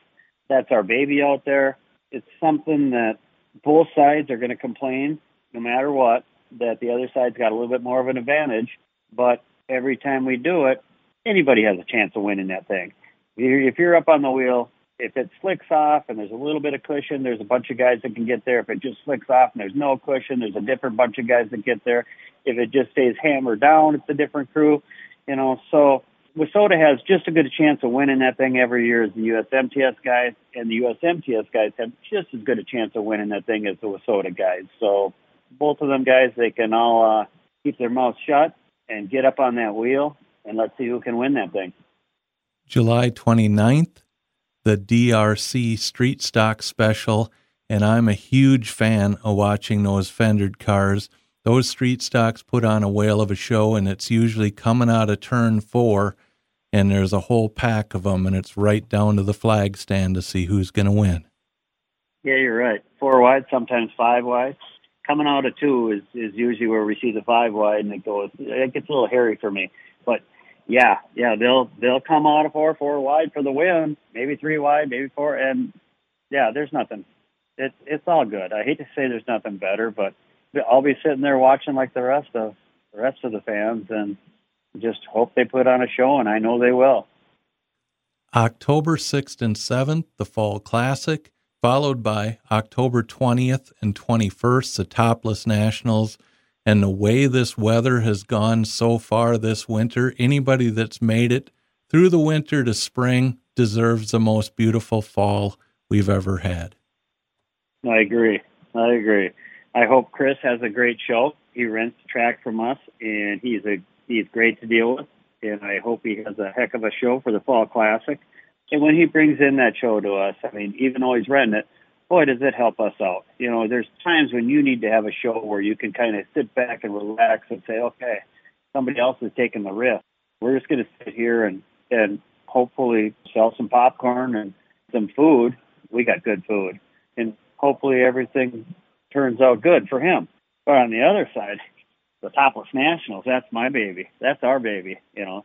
That's our baby out there. It's something that both sides are going to complain, no matter what, that the other side's got a little bit more of an advantage. But every time we do it, anybody has a chance of winning that thing. If you're up on the wheel, if it slicks off and there's a little bit of cushion, there's a bunch of guys that can get there. If it just slicks off and there's no cushion, there's a different bunch of guys that get there. If it just stays hammered down, it's a different crew. You know, so Wissota has just as good a chance of winning that thing every year as the USMTS guys, and the USMTS guys have just as good a chance of winning that thing as the Wissota guys. So both of them guys, they can all keep their mouths shut and get up on that wheel, and let's see who can win that thing. July 29th, the DRC Street Stock Special, and I'm a huge fan of watching those fendered cars. Those street stocks put on a whale of a show, and it's usually coming out of turn 4, and there's a whole pack of them, and it's right down to the flag stand to see who's going to win. Yeah, you're right. 4 wide, sometimes 5 wide. Coming out of 2 is usually where we see the 5 wide, and it gets a little hairy for me. But yeah, they'll come out of 4 wide for the win, maybe 3 wide, maybe 4, and yeah, there's nothing. It's all good. I hate to say there's nothing better, but I'll be sitting there watching like the rest of the fans, and just hope they put on a show, and I know they will. October 6th and 7th, the Fall Classic, followed by October 20th and 21st, the Topless Nationals. And the way this weather has gone so far this winter, anybody that's made it through the winter to spring deserves the most beautiful fall we've ever had. I agree. I hope Chris has a great show. He rents the track from us, and he's great to deal with, and I hope he has a heck of a show for the Fall Classic. And when he brings in that show to us, I mean, even though he's renting it, boy, does it help us out. You know, there's times when you need to have a show where you can kind of sit back and relax and say, okay, somebody else is taking the risk. We're just going to sit here and hopefully sell some popcorn and some food. We got good food. And hopefully everything turns out good for him. But on the other side, the Topless Nationals, that's my baby. That's our baby, you know.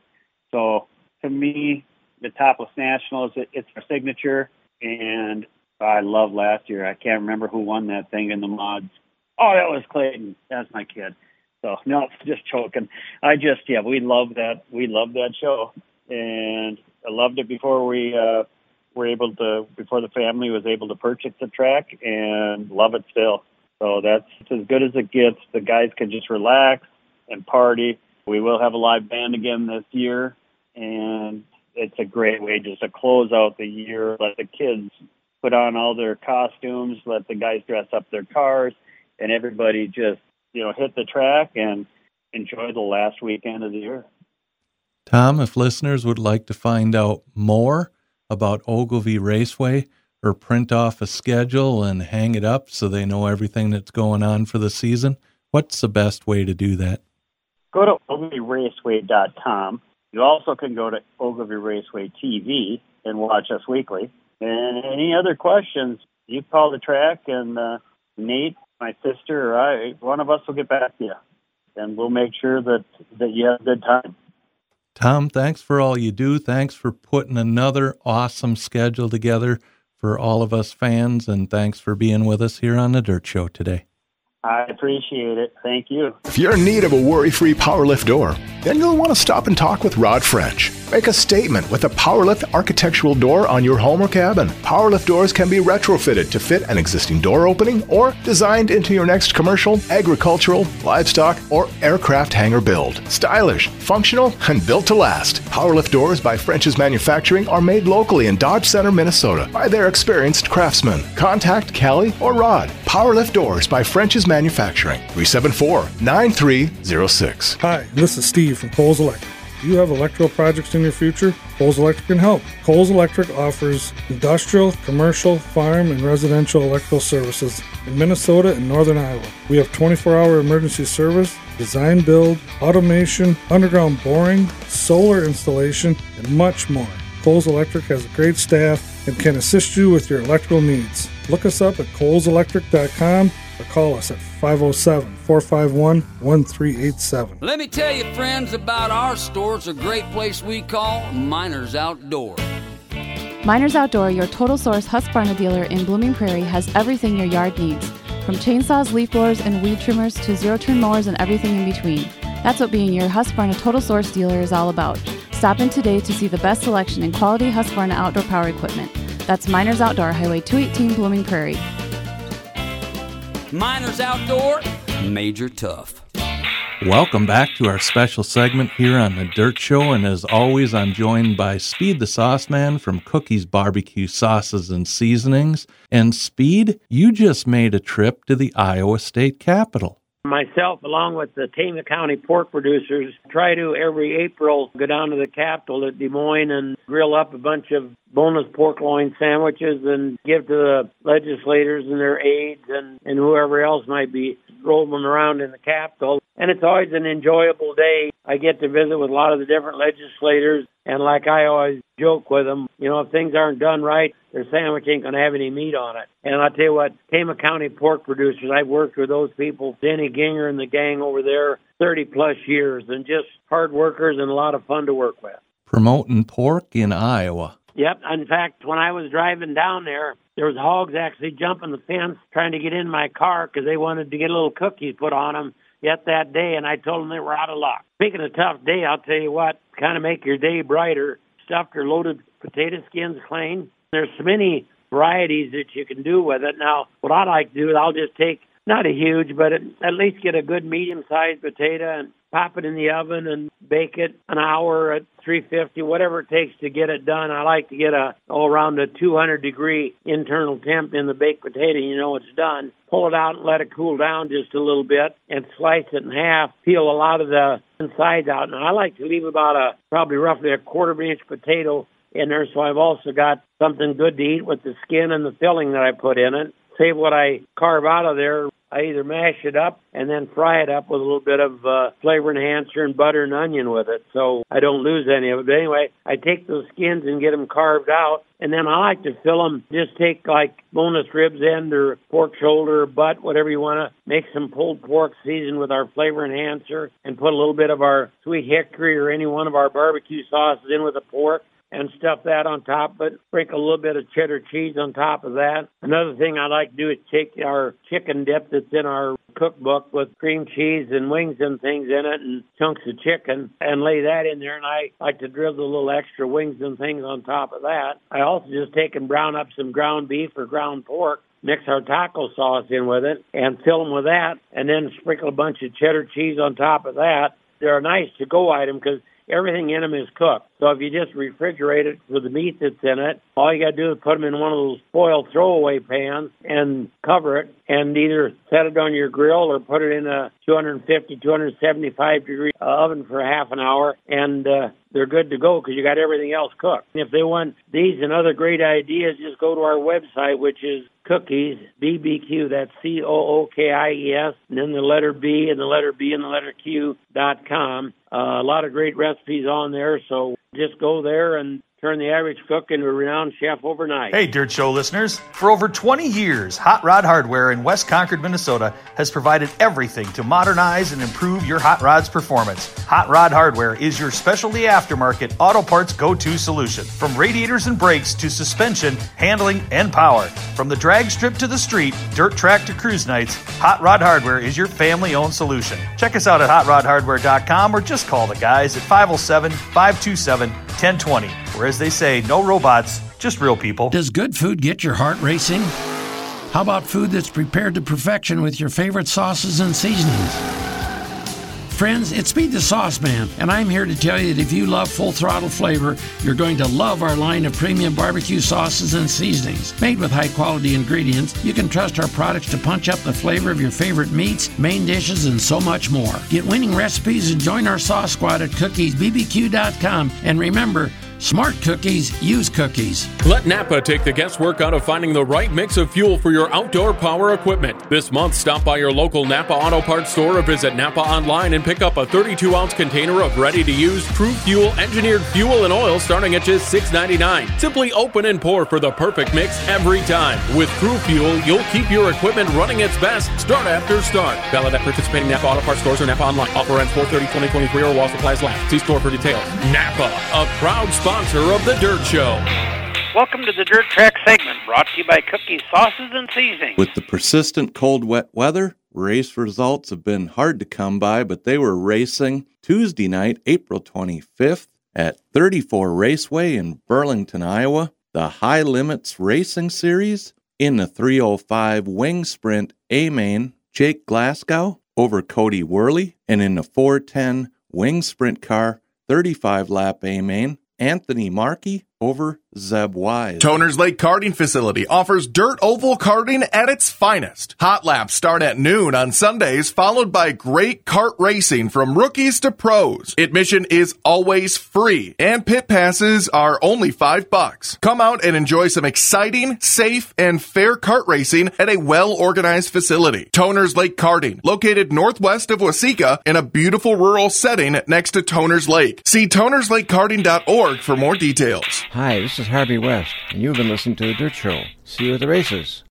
So to me, the Topless Nationals, it's our signature, and I love last year. I can't remember who won that thing in the mods. Oh, that was Clayton. That's my kid. So, no, just joking. We love that. We love that show. And I loved it before we were able to, before the family was able to purchase the track, and love it still. So that's as good as it gets. The guys can just relax and party. We will have a live band again this year, and it's a great way just to close out the year, let the kids put on all their costumes, let the guys dress up their cars, and everybody just, you know, hit the track and enjoy the last weekend of the year. Tom, if listeners would like to find out more about Ogilvie Raceway or print off a schedule and hang it up so they know everything that's going on for the season, what's the best way to do that? Go to ogilvieraceway.com. You also can go to Ogilvie Raceway TV and watch us weekly. And any other questions, you call the track, and Nate, my sister, or I, one of us will get back to you. And we'll make sure that you have a good time. Tom, thanks for all you do. Thanks for putting another awesome schedule together for all of us fans, and thanks for being with us here on The Dirt Show today. I appreciate it. Thank you. If you're in need of a worry-free power lift door, then you'll want to stop and talk with Rod French. Make a statement with a power lift architectural door on your home or cabin. Power lift doors can be retrofitted to fit an existing door opening or designed into your next commercial, agricultural, livestock, or aircraft hangar build. Stylish, functional, and built to last. Power lift doors by French's Manufacturing are made locally in Dodge Center, Minnesota by their experienced craftsmen. Contact Callie or Rod. Power lift doors by French's Manufacturing, 374-9306. Hi, this is Steve from Coles Electric. Do you have electrical projects in your future? Coles Electric can help. Coles Electric offers industrial, commercial, farm, and residential electrical services in Minnesota and northern Iowa. We have 24-hour emergency service, design build, automation, underground boring, solar installation, and much more. Coles Electric has a great staff and can assist you with your electrical needs. Look us up at coleselectric.com. or call us at 507-451-1387. Let me tell you, friends, about our store. It's a great place we call Miners Outdoor. Miners Outdoor, your total source Husqvarna dealer in Blooming Prairie, has everything your yard needs, from chainsaws, leaf blowers, and weed trimmers to zero-turn mowers and everything in between. That's what being your Husqvarna total source dealer is all about. Stop in today to see the best selection in quality Husqvarna outdoor power equipment. That's Miners Outdoor, Highway 218, Blooming Prairie. Miners Outdoor, Major Tough. Welcome back to our special segment here on The Dirt Show, and as always, I'm joined by Speed the Sauce Man from Cookies Barbecue Sauces and Seasonings. And Speed, you just made a trip to the Iowa State Capitol. Myself, along with the Tama County pork producers, try to every April go down to the capital at Des Moines and grill up a bunch of boneless pork loin sandwiches and give to the legislators and their aides and whoever else might be rolling around in the capital. And it's always an enjoyable day. I get to visit with a lot of the different legislators, and like I always joke with them, you know, if things aren't done right, their sandwich ain't going to have any meat on it. And I'll tell you what, Tama County pork producers, I've worked with those people, Denny Ginger and the gang over there, 30-plus years, and just hard workers and a lot of fun to work with. Promoting pork in Iowa. Yep. In fact, when I was driving down there, there was hogs actually jumping the fence trying to get in my car because they wanted to get a little cookies put on them yet that day, and I told them they were out of luck. Speaking of tough day, I'll tell you what, kind of make your day brighter, stuffed or loaded potato skins clean. There's so many varieties that you can do with it. Now, what I like to do is I'll just take, not a huge, but at least get a good medium-sized potato and pop it in the oven and bake it an hour at 350, whatever it takes to get it done. I like to get around a 200-degree internal temp in the baked potato. You know it's done. Pull it out and let it cool down just a little bit and slice it in half. Peel a lot of the insides out. Now, I like to leave about probably roughly a quarter-inch potato in there, so I've also got something good to eat with the skin and the filling that I put in it. Save what I carve out of there. I either mash it up and then fry it up with a little bit of flavor enhancer and butter and onion with it, so I don't lose any of it. But anyway, I take those skins and get them carved out, and then I like to fill them. Just take like boneless ribs end or pork shoulder or butt, whatever you want to. Make some pulled pork seasoned with our flavor enhancer and put a little bit of our sweet hickory or any one of our barbecue sauces in with the pork. And stuff that on top, but sprinkle a little bit of cheddar cheese on top of that. Another thing I like to do is take our chicken dip that's in our cookbook with cream cheese and wings and things in it and chunks of chicken and lay that in there, and I like to drizzle a little extra wings and things on top of that. I also just take and brown up some ground beef or ground pork, mix our taco sauce in with it, and fill them with that, and then sprinkle a bunch of cheddar cheese on top of that. They're a nice to-go item because everything in them is cooked. So if you just refrigerate it for the meat that's in it, all you got to do is put them in one of those foil throwaway pans and cover it and either set it on your grill or put it in a 250, 275-degree oven for half an hour, and they're good to go because you got everything else cooked. If they want these and other great ideas, just go to our website, which is Cookies BBQ, that's Cookies, and then the letter B and the letter B and the letter Q.com. A lot of great recipes on there, so just go there and turn the average cook into a renowned chef overnight. Hey, Dirt Show listeners. For over 20 years, Hot Rod Hardware in West Concord, Minnesota has provided everything to modernize and improve your hot rod's performance. Hot Rod Hardware is your specialty aftermarket auto parts go-to solution. From radiators and brakes to suspension, handling, and power. From the drag strip to the street, dirt track to cruise nights, Hot Rod Hardware is your family-owned solution. Check us out at hotrodhardware.com or just call the guys at 507-527-1020. Whereas they say, no robots, just real people. Does good food get your heart racing? How about food that's prepared to perfection with your favorite sauces and seasonings? Friends, it's Speed the Sauce Man, and I'm here to tell you that if you love full throttle flavor, you're going to love our line of premium barbecue sauces and seasonings. Made with high quality ingredients, you can trust our products to punch up the flavor of your favorite meats, main dishes, and so much more. Get winning recipes and join our sauce squad at cookiesbbq.com. And remember, smart cookies use cookies. Let Napa take the guesswork out of finding the right mix of fuel for your outdoor power equipment. This month, stop by your local Napa Auto Parts store or visit Napa online and pick up a 32-ounce container of ready-to-use True Fuel engineered fuel and oil starting at just $6.99. Simply open and pour for the perfect mix every time. With True Fuel, you'll keep your equipment running its best start after start. Valid at participating Napa Auto Parts stores or Napa online. Offer ends 4/30/2023 or while supplies last. See store for details. Napa, a proud sponsor of The Dirt Show. Welcome to the Dirt Track segment, brought to you by Cookies, Sauces, and Seasonings. With the persistent cold, wet weather, race results have been hard to come by, but they were racing Tuesday night, April 25th, at 34 Raceway in Burlington, Iowa, the High Limits Racing Series. In the 305 Wing Sprint A-Main, Jake Glasgow over Cody Worley, and in the 410 Wing Sprint Car 35-lap A-Main, Anthony Markey over Zeb Wise. Toner's Lake Karting Facility offers dirt oval karting at its finest. Hot laps start at noon on Sundays, followed by great kart racing from rookies to pros. Admission is always free, and pit passes are only $5. Come out and enjoy some exciting, safe, and fair kart racing at a well-organized facility. Toner's Lake Karting, located northwest of Waseca in a beautiful rural setting next to Toner's Lake. See tonerslakekarting.org for more details. Hi, this is Harvey West, and you've been listening to The Dirt Show. See you at the races.